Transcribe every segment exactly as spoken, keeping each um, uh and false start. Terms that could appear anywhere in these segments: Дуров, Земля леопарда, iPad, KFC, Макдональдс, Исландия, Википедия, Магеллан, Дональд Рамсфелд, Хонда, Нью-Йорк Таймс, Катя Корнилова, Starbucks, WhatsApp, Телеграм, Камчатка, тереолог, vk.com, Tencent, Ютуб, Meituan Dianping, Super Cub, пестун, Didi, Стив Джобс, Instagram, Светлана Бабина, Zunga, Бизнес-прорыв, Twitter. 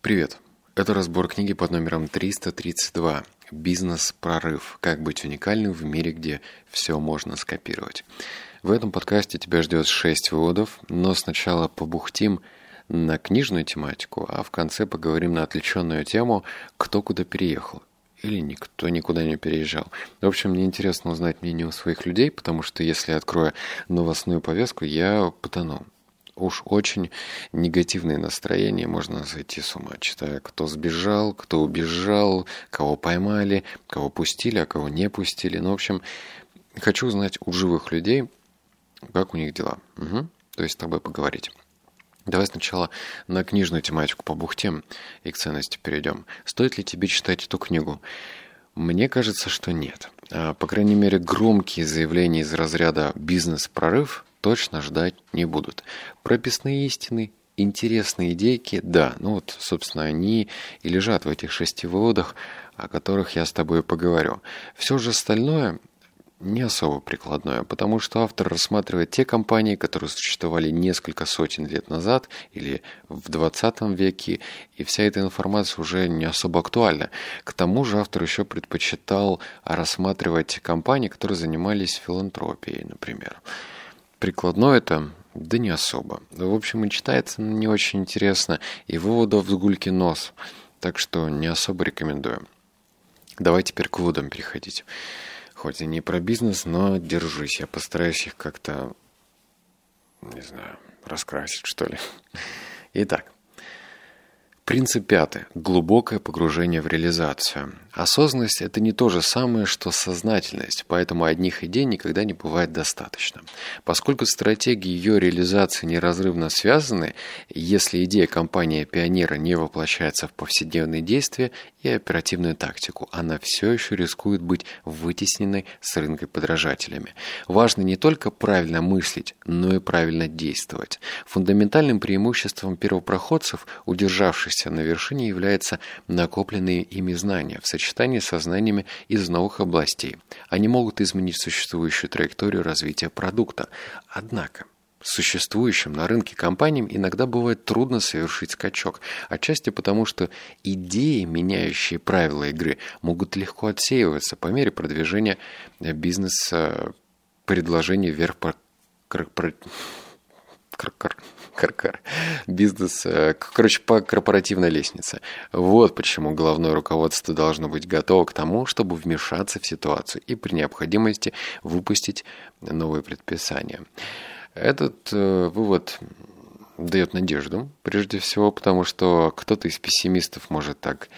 Привет! Это разбор книги под номером триста тридцать два «Бизнес-прорыв. Как быть уникальным в мире, где все можно скопировать». В этом подкасте тебя ждет шесть выводов, но сначала побухтим на книжную тематику, а в конце поговорим на отвлеченную тему «Кто куда переехал?» или «Никто никуда не переезжал». В общем, мне интересно узнать мнение у своих людей, потому что если я открою новостную повестку, я потону. Уж очень негативные настроения, можно сойти с ума, читая, кто сбежал, кто убежал, кого поймали, кого пустили, а кого не пустили. Ну, в общем, хочу узнать у живых людей, как у них дела. Угу. То есть с тобой поговорить. Давай сначала на книжную тематику побухтим и к ценности перейдем. Стоит ли тебе читать эту книгу? Мне кажется, что нет. По крайней мере, громкие заявления из разряда «бизнес-прорыв» точно ждать не будут. Прописные истины, интересные идейки, да, ну вот, собственно, они и лежат в этих шести выводах, о которых я с тобой поговорю. Все же остальное не особо прикладное, потому что автор рассматривает те компании, которые существовали несколько сотен лет назад или в двадцатом веке, и вся эта информация уже не особо актуальна. К тому же автор еще предпочитал рассматривать компании, которые занимались филантропией, например. Прикладное это, да не особо. В общем, и читается не очень интересно, и выводов с гульки нос. Так что не особо рекомендую. Давай теперь к выводам переходить. Хоть и не про бизнес, но держись. Я постараюсь их как-то, не знаю, раскрасить, что ли. Итак. Принцип пятый. Глубокое погружение в реализацию. Осознанность – это не то же самое, что сознательность, поэтому одних идей никогда не бывает достаточно. Поскольку стратегии ее реализации неразрывно связаны, если идея компании-пионера не воплощается в повседневные действия и оперативную тактику, она все еще рискует быть вытесненной с рынка подражателями. Важно не только правильно мыслить, но и правильно действовать. Фундаментальным преимуществом первопроходцев, удержавшихся на вершине, являются накопленные ими знания в сочетании со знаниями из новых областей. Они могут изменить существующую траекторию развития продукта. Однако существующим на рынке компаниям иногда бывает трудно совершить скачок, отчасти потому, что идеи, меняющие правила игры, могут легко отсеиваться по мере продвижения бизнес-предложений вверх по... Кар-кар. Бизнес, короче, по корпоративной лестнице. Вот почему головное руководство должно быть готово к тому, чтобы вмешаться в ситуацию и при необходимости выпустить новые предписания. Этот э, вывод дает надежду, прежде всего, потому что кто-то из пессимистов может так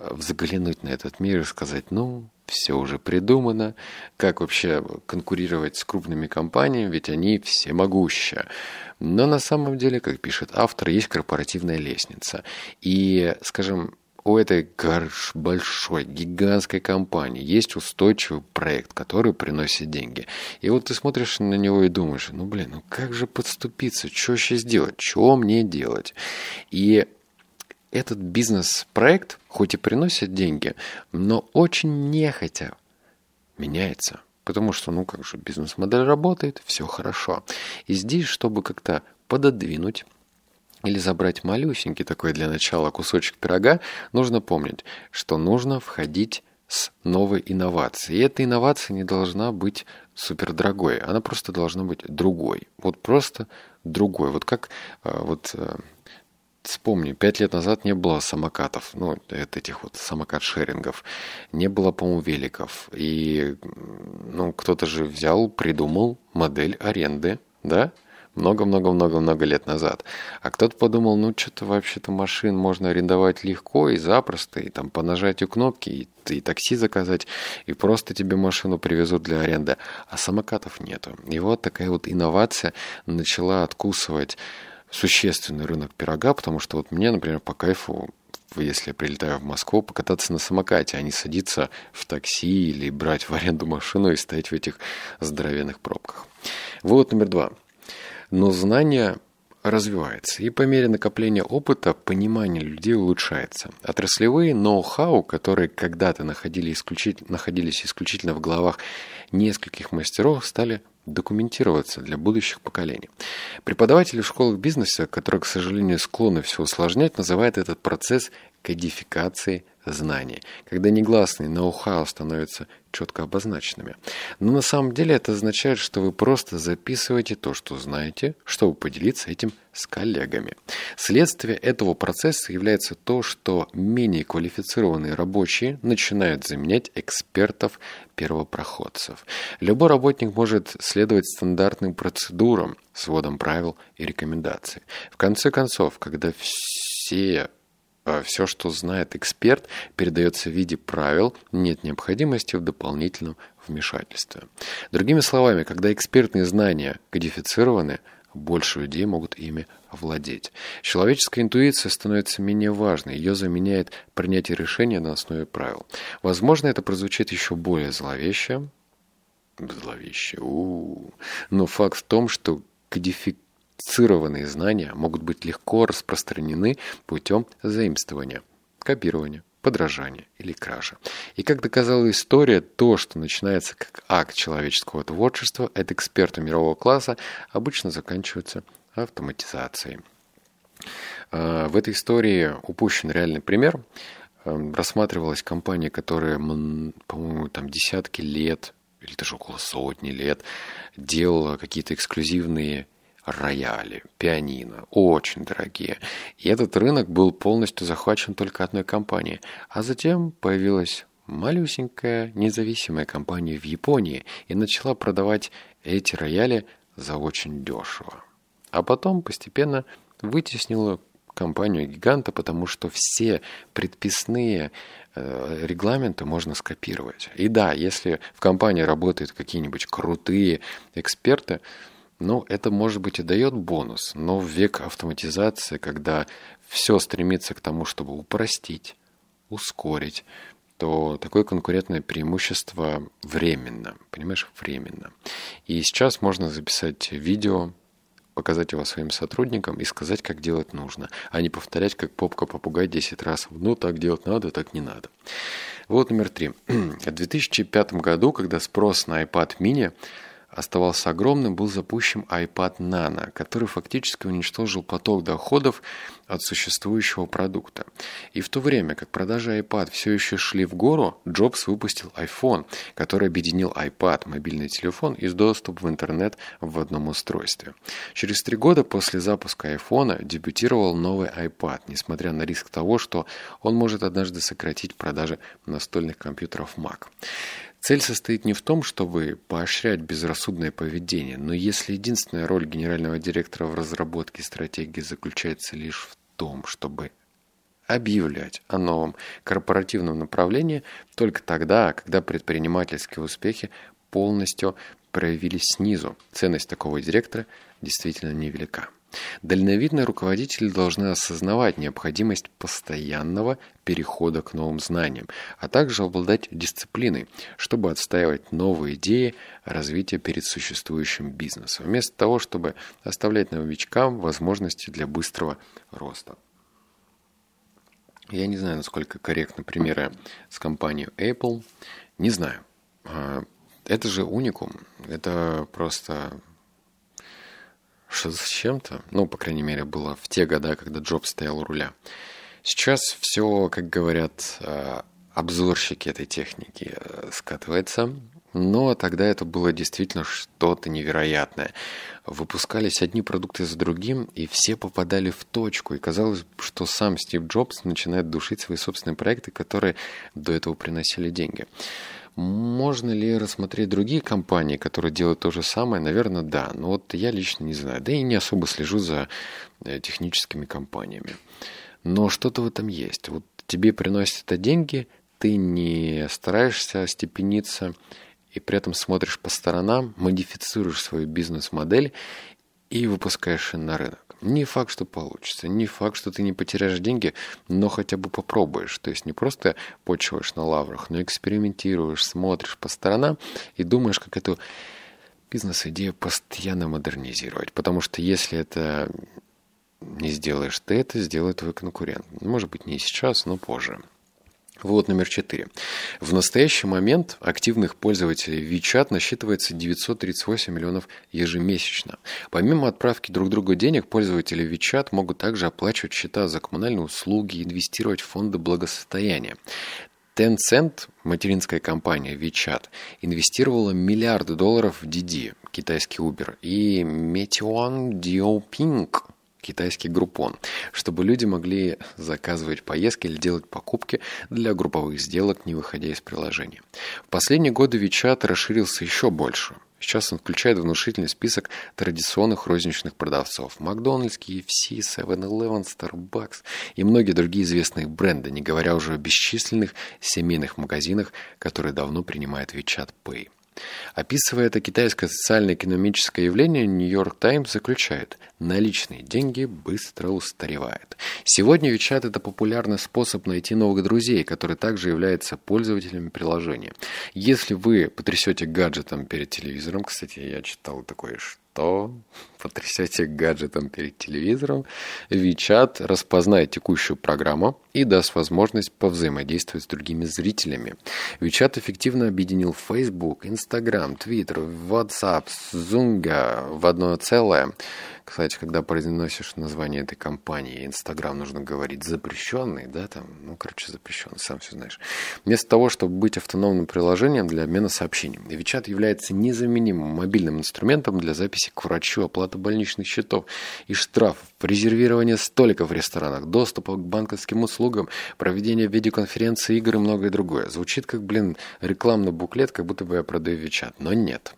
взглянуть на этот мир и сказать, ну, все уже придумано, как вообще конкурировать с крупными компаниями, ведь они всемогущие. Но на самом деле, как пишет автор, есть корпоративная лестница. И, скажем, у этой большой, гигантской компании есть устойчивый проект, который приносит деньги. И вот ты смотришь на него и думаешь, ну, блин, ну как же подступиться, что еще сделать, что мне делать? И этот бизнес-проект, хоть и приносит деньги, но очень нехотя меняется. Потому что, ну как же, бизнес-модель работает, все хорошо. И здесь, чтобы как-то пододвинуть или забрать малюсенький такой для начала кусочек пирога, нужно помнить, что нужно входить с новой инновацией. И эта инновация не должна быть супердорогой, она просто должна быть другой. Вот просто другой. Вот как... вот вспомни, пять лет назад не было самокатов, ну, от этих вот самокат-шерингов, не было, по-моему, великов. И, ну, кто-то же взял, придумал модель аренды, да, много-много-много-много лет назад. А кто-то подумал, ну, что-то вообще-то машин можно арендовать легко и запросто, и там по нажатию кнопки, и, и такси заказать, и просто тебе машину привезут для аренды. А самокатов нету. И вот такая вот инновация начала откусывать существенный рынок пирога, потому что вот мне, например, по кайфу, если я прилетаю в Москву, покататься на самокате, а не садиться в такси или брать в аренду машину и стоять в этих здоровенных пробках. Вывод номер два. Но знания развиваются, и по мере накопления опыта понимание людей улучшается. Отраслевые ноу-хау, которые когда-то находили исключить, находились исключительно в головах нескольких мастеров, стали документироваться для будущих поколений. Преподаватели в школах бизнеса, которые, к сожалению, склонны все усложнять, называют этот процесс кодификацией знаний, когда негласные ноу-хау становятся четко обозначенными. Но на самом деле это означает, что вы просто записываете то, что знаете, чтобы поделиться этим с коллегами. Следствие этого процесса является то, что менее квалифицированные рабочие начинают заменять экспертов-первопроходцев. Любой работник может следовать стандартным процедурам, сводам правил и рекомендаций. В конце концов, когда все... Все, что знает эксперт, передается в виде правил, нет необходимости в дополнительном вмешательстве. Другими словами, когда экспертные знания кодифицированы, больше людей могут ими владеть. Человеческая интуиция становится менее важной, ее заменяет принятие решения на основе правил. Возможно, это прозвучит еще более зловеще, зловеще, у-у-у. но факт в том, что кодификация, Кодифицированные знания могут быть легко распространены путем заимствования, копирования, подражания или кражи. И как доказала история, то, что начинается как акт человеческого творчества от эксперта мирового класса, обычно заканчивается автоматизацией. В этой истории упущен реальный пример. Рассматривалась компания, которая, по-моему, там десятки лет, или даже около сотни лет, делала какие-то эксклюзивные рояли, пианино, очень дорогие. И этот рынок был полностью захвачен только одной компанией. А затем появилась малюсенькая независимая компания в Японии и начала продавать эти рояли за очень дешево. А потом постепенно вытеснила компанию-гиганта, потому что все предписные э, регламенты можно скопировать. И да, если в компании работают какие-нибудь крутые эксперты, ну, это, может быть, и дает бонус, но в век автоматизации, когда все стремится к тому, чтобы упростить, ускорить, то такое конкурентное преимущество временно, понимаешь, временно. И сейчас можно записать видео, показать его своим сотрудникам и сказать, как делать нужно, а не повторять, как попка-попугай десять раз. Ну, так делать надо, так не надо. Вот номер три. В две тысячи пятом году, когда спрос на iPad mini оставался огромным, был запущен iPad Nano, который фактически уничтожил поток доходов от существующего продукта. И в то время, как продажи iPad все еще шли в гору, Джобс выпустил iPhone, который объединил iPad, мобильный телефон и доступ в интернет в одном устройстве. Через три года после запуска iPhone дебютировал новый iPad, несмотря на риск того, что он может однажды сократить продажи настольных компьютеров Mac. Цель состоит не в том, чтобы поощрять безрассудное поведение, но если единственная роль генерального директора в разработке стратегии заключается лишь в том, чтобы объявлять о новом корпоративном направлении только тогда, когда предпринимательские успехи полностью проявились снизу, ценность такого директора действительно невелика. Дальновидные руководители должны осознавать необходимость постоянного перехода к новым знаниям, а также обладать дисциплиной, чтобы отстаивать новые идеи развития перед существующим бизнесом, вместо того, чтобы оставлять новичкам возможности для быстрого роста. Я не знаю, насколько корректны примеры с компанией Apple. Не знаю. Это же уникум. Это просто... Что с чем-то, ну, по крайней мере, было в те годы, когда Джобс стоял у руля. Сейчас все, как говорят обзорщики этой техники, скатывается, но тогда это было действительно что-то невероятное. Выпускались одни продукты за другим, и все попадали в точку, и казалось, что сам Стив Джобс начинает душить свои собственные проекты, которые до этого приносили деньги. Можно ли рассмотреть другие компании, которые делают то же самое? Наверное, да. Но вот я лично не знаю. Да и не особо слежу за техническими компаниями. Но что-то в этом есть. Вот тебе приносят это деньги, ты не стараешься остепениться, и при этом смотришь по сторонам, модифицируешь свою бизнес-модель и выпускаешь ее на рынок. Не факт, что получится, не факт, что ты не потеряешь деньги, но хотя бы попробуешь. То есть не просто почиваешь на лаврах, но экспериментируешь, смотришь по сторонам и думаешь, как эту бизнес-идею постоянно модернизировать. Потому что если это не сделаешь ты, это сделает твой конкурент. Может быть, не сейчас, но позже. Вывод номер четыре. В настоящий момент активных пользователей WeChat насчитывается девятьсот тридцать восемь миллионов ежемесячно. Помимо отправки друг другу денег, пользователи WeChat могут также оплачивать счета за коммунальные услуги и инвестировать в фонды благосостояния. Tencent, материнская компания WeChat, инвестировала миллиарды долларов в Didi, китайский Uber, и Meituan Dianping, китайский Группон, чтобы люди могли заказывать поездки или делать покупки для групповых сделок, не выходя из приложения. В последние годы WeChat расширился еще больше. Сейчас он включает внушительный список традиционных розничных продавцов. Макдональдс, кей эф си, севен элевен, Starbucks и многие другие известные бренды, не говоря уже о бесчисленных семейных магазинах, которые давно принимают WeChat Pay. Описывая это китайское социально-экономическое явление, Нью-Йорк Таймс заключает: наличные деньги быстро устаревают. Сегодня WeChat – это популярный способ найти новых друзей, которые также являются пользователями приложения. Если вы потрясете гаджетом перед телевизором, кстати, я читал такое, что потрясете гаджетом перед телевизором, WeChat распознает текущую программу и даст возможность повзаимодействовать с другими зрителями. WeChat эффективно объединил Facebook, Instagram, Twitter, WhatsApp, Zunga в одно целое. Кстати, когда произносишь название этой компании, Инстаграм нужно говорить запрещенный, да, там, ну, короче, запрещенный, сам все знаешь. Вместо того, чтобы быть автономным приложением для обмена сообщений, WeChat является незаменимым мобильным инструментом для записи к врачу, оплаты больничных счетов и штрафов, резервирования столиков в ресторанах, доступа к банковским услугам, проведения видеоконференций, игр и многое другое. Звучит как, блин, рекламный буклет, как будто бы я продаю WeChat, но нет.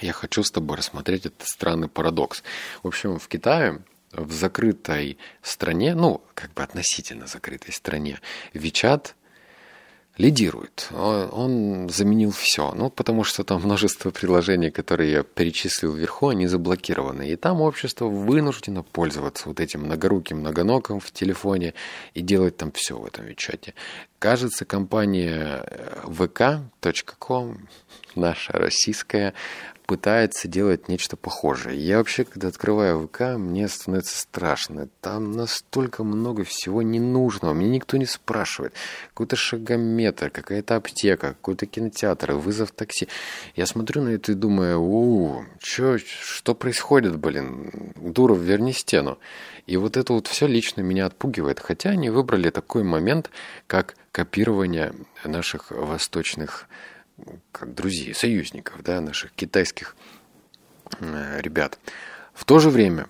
Я хочу с тобой рассмотреть этот странный парадокс. В общем, в Китае, в закрытой стране, ну, как бы относительно закрытой стране, WeChat лидирует. Он заменил все. Ну, потому что там множество приложений, которые я перечислил вверху, они заблокированы. И там общество вынуждено пользоваться вот этим многоруким многоногом в телефоне и делать там все в этом WeChat. Кажется, компания ви ка точка ком, наша российская, пытается делать нечто похожее. Я вообще, когда открываю ВК, мне становится страшно. Там настолько много всего ненужного. Мне никто не спрашивает. Какой-то шагометр, какая-то аптека, какой-то кинотеатр, вызов такси. Я смотрю на это и думаю, у чё, что происходит, блин? Дуров, верни стену. И вот это вот все лично меня отпугивает. Хотя они выбрали такой момент, как копирование наших восточных как друзей, союзников, да, наших китайских э, ребят. В то же время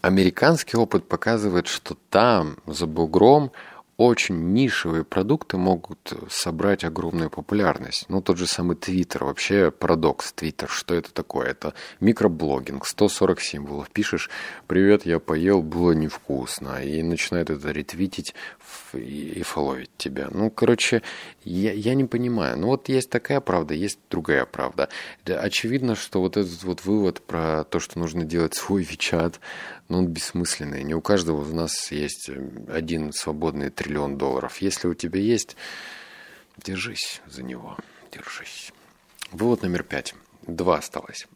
американский опыт показывает, что там, за бугром, очень нишевые продукты могут собрать огромную популярность. Ну, тот же самый Twitter. Вообще парадокс Twitter. Что это такое? Это микроблогинг. сто сорок символов. Пишешь: «Привет, я поел, было невкусно». И начинают это ретвитить и фоловить тебя. Ну, короче, я, я не понимаю. Ну, вот есть такая правда, есть другая правда. Очевидно, что вот этот вот вывод про то, что нужно делать свой WeChat, но он бессмысленный. Не у каждого из нас есть один свободный триллион долларов. Если у тебя есть, держись за него. Держись. Вывод номер пять. Два осталось.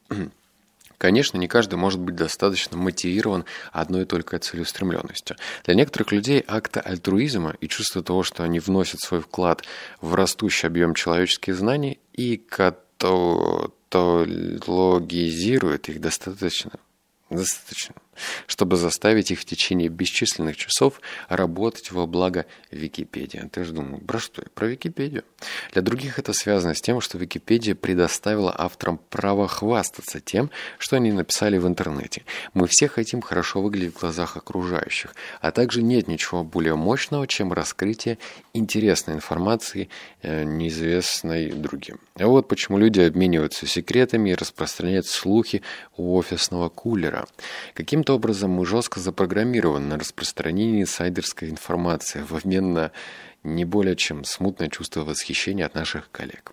Конечно, не каждый может быть достаточно мотивирован одной только целеустремленностью. Для некоторых людей акта альтруизма и чувство того, что они вносят свой вклад в растущий объем человеческих знаний и каталогизирует их достаточно. Достаточно, чтобы заставить их в течение бесчисленных часов работать во благо Википедии. Ты же думал, про что? Про Википедию. Для других это связано с тем, что Википедия предоставила авторам право хвастаться тем, что они написали в интернете. Мы все хотим хорошо выглядеть в глазах окружающих, а также нет ничего более мощного, чем раскрытие интересной информации, неизвестной другим. А вот почему люди обмениваются секретами и распространяют слухи у офисного кулера. Каким-то образом мы жестко запрограммированы на распространение инсайдерской информации в обмен на не более чем смутное чувство восхищения от наших коллег.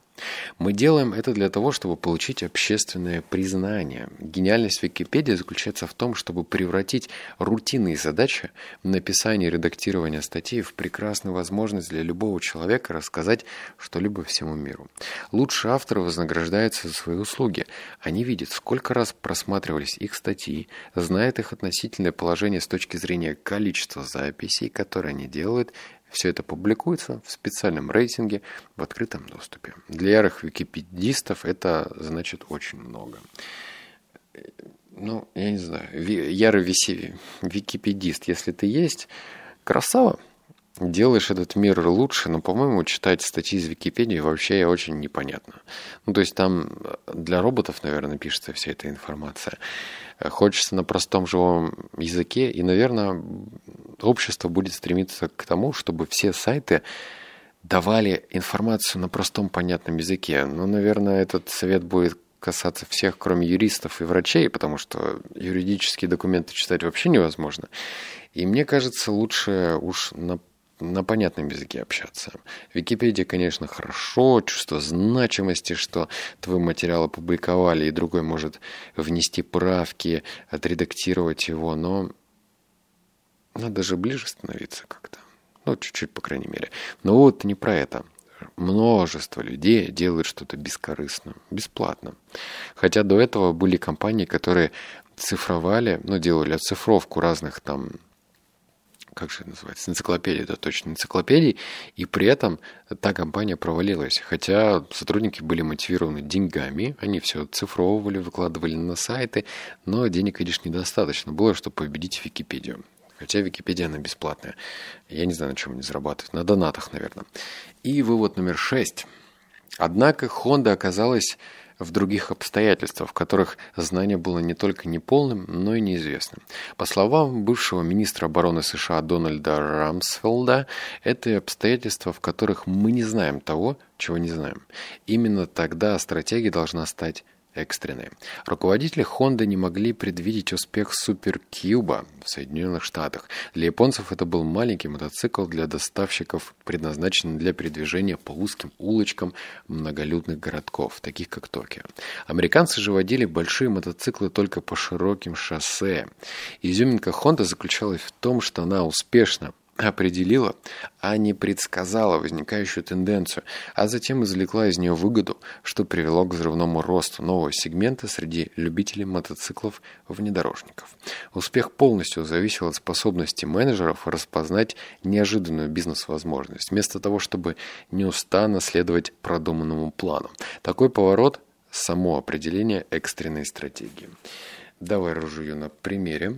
Мы делаем это для того, чтобы получить общественное признание. Гениальность Википедии заключается в том, чтобы превратить рутинные задачи написания и редактирования статей в прекрасную возможность для любого человека рассказать что-либо всему миру. Лучшие авторы вознаграждаются за свои услуги. Они видят, сколько раз просматривались их статьи, знают их относительное положение с точки зрения количества записей, которые они делают, Все это публикуется в специальном рейтинге в открытом доступе. Для ярых википедистов это значит очень много. Ну, я не знаю, ярый википедист, если ты есть, красава, делаешь этот мир лучше, но, по-моему, читать статьи из Википедии вообще очень непонятно. Ну, то есть там для роботов, наверное, пишется вся эта информация. Хочется на простом живом языке, и, наверное, общество будет стремиться к тому, чтобы все сайты давали информацию на простом понятном языке. Ну, наверное, этот совет будет касаться всех, кроме юристов и врачей, потому что юридические документы читать вообще невозможно. И мне кажется, лучше уж на, на понятном языке общаться. Википедия, конечно, хорошо, чувство значимости, что твой материал опубликовали, и другой может внести правки, отредактировать его, но надо же ближе становиться как-то. Ну, чуть-чуть, по крайней мере. Но вот не про это. Множество людей делают что-то бескорыстно, бесплатно. Хотя до этого были компании, которые цифровали, ну, делали оцифровку разных там, как же это называется, энциклопедий, да, точно, энциклопедий, и при этом та компания провалилась. Хотя сотрудники были мотивированы деньгами, они все оцифровывали, выкладывали на сайты, но денег, видишь, недостаточно было, чтобы победить Википедию. Хотя Википедия, она бесплатная. Я не знаю, на чем они зарабатывают. На донатах, наверное. И вывод номер шесть. Однако Хонда оказалась в других обстоятельствах, в которых знание было не только неполным, но и неизвестным. По словам бывшего министра обороны США Дональда Рамсфелда, это обстоятельства, в которых мы не знаем того, чего не знаем. Именно тогда стратегия должна стать экстренные. Руководители Хонды не могли предвидеть успех Super Cub в Соединенных Штатах. Для японцев это был маленький мотоцикл для доставщиков, предназначенный для передвижения по узким улочкам многолюдных городков, таких как Токио. Американцы же водили большие мотоциклы только по широким шоссе. Изюминка Хонды заключалась в том, что она успешно определила, а не предсказала возникающую тенденцию, а затем извлекла из нее выгоду, что привело к взрывному росту нового сегмента среди любителей мотоциклов-внедорожников. Успех полностью зависел от способности менеджеров распознать неожиданную бизнес-возможность, вместо того, чтобы неустанно следовать продуманному плану. Такой поворот – само определение экстренной стратегии. Давай разжую на примере.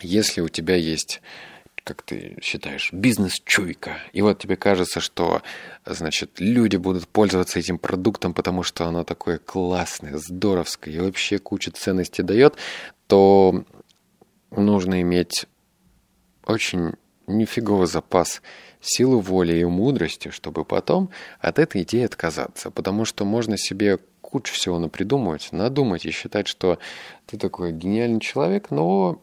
Если у тебя есть, как ты считаешь, бизнес-чуйка. И вот тебе кажется, что, значит, люди будут пользоваться этим продуктом, потому что оно такое классное, здоровское и вообще кучу ценностей дает, то нужно иметь очень нифиговый запас силы воли и мудрости, чтобы потом от этой идеи отказаться. Потому что можно себе кучу всего напридумывать, надумать и считать, что ты такой гениальный человек, но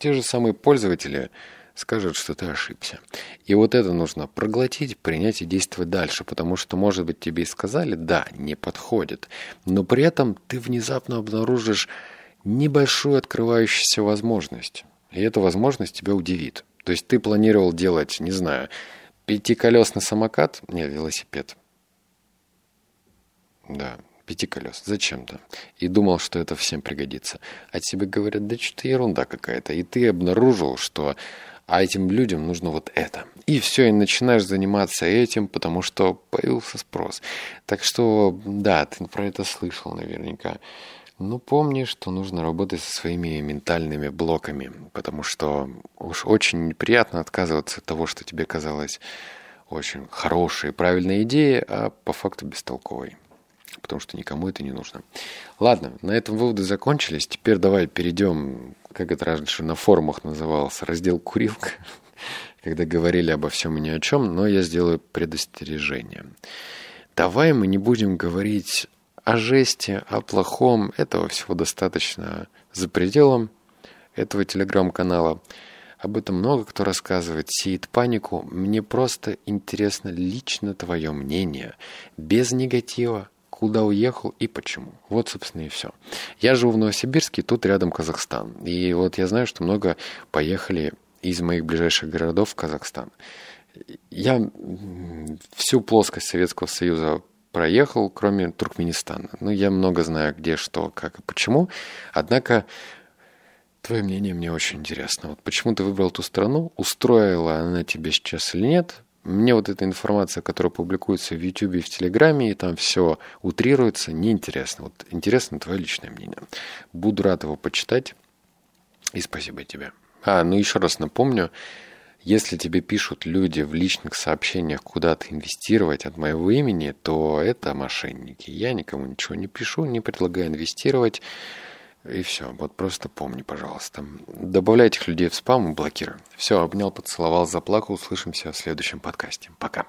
те же самые пользователи скажут, что ты ошибся. И вот это нужно проглотить, принять и действовать дальше, потому что, может быть, тебе и сказали, да, не подходит, но при этом ты внезапно обнаружишь небольшую открывающуюся возможность, и эта возможность тебя удивит. То есть ты планировал делать, не знаю, пятиколесный самокат, не, велосипед, да, пятиколес, зачем-то, и думал, что это всем пригодится. А тебе говорят, да что-то ерунда какая-то, и ты обнаружил, что а этим людям нужно вот это. И все, и начинаешь заниматься этим, потому что появился спрос. Так что, да, ты про это слышал наверняка. Но помни, что нужно работать со своими ментальными блоками, потому что уж очень неприятно отказываться от того, что тебе казалось очень хорошей, правильной идеей, а по факту бестолковой, потому что никому это не нужно. Ладно, на этом выводы закончились. Теперь давай перейдем, как это раньше на форумах называлось, раздел «Курилка», когда говорили обо всем и ни о чем, но я сделаю предостережение. Давай мы не будем говорить о жести, о плохом. Этого всего достаточно за пределом этого телеграм-канала. Об этом много кто рассказывает, сеет панику. Мне просто интересно лично твое мнение. Без негатива. Куда уехал и почему. Вот, собственно, и все. Я живу в Новосибирске, тут рядом Казахстан. И вот я знаю, что много поехали из моих ближайших городов в Казахстан. Я всю плоскость Советского Союза проехал, кроме Туркменистана. Ну, я много знаю, где, что, как и почему. Однако Твое мнение мне очень интересно. Вот почему ты выбрал эту страну? Устроила она тебе сейчас или нет? Мне вот эта информация, которая публикуется в Ютубе и в Телеграме, и там все утрируется, неинтересно. Вот интересно твое личное мнение. Буду рад его почитать. И спасибо тебе. А, ну еще раз напомню, если тебе пишут люди в личных сообщениях куда-то инвестировать от моего имени, то это мошенники. Я никому ничего не пишу, не предлагаю инвестировать. И все. Вот просто помни, пожалуйста. Добавляй этих людей в спам и блокируй. Все, обнял, поцеловал, заплакал. Услышимся в следующем подкасте. Пока.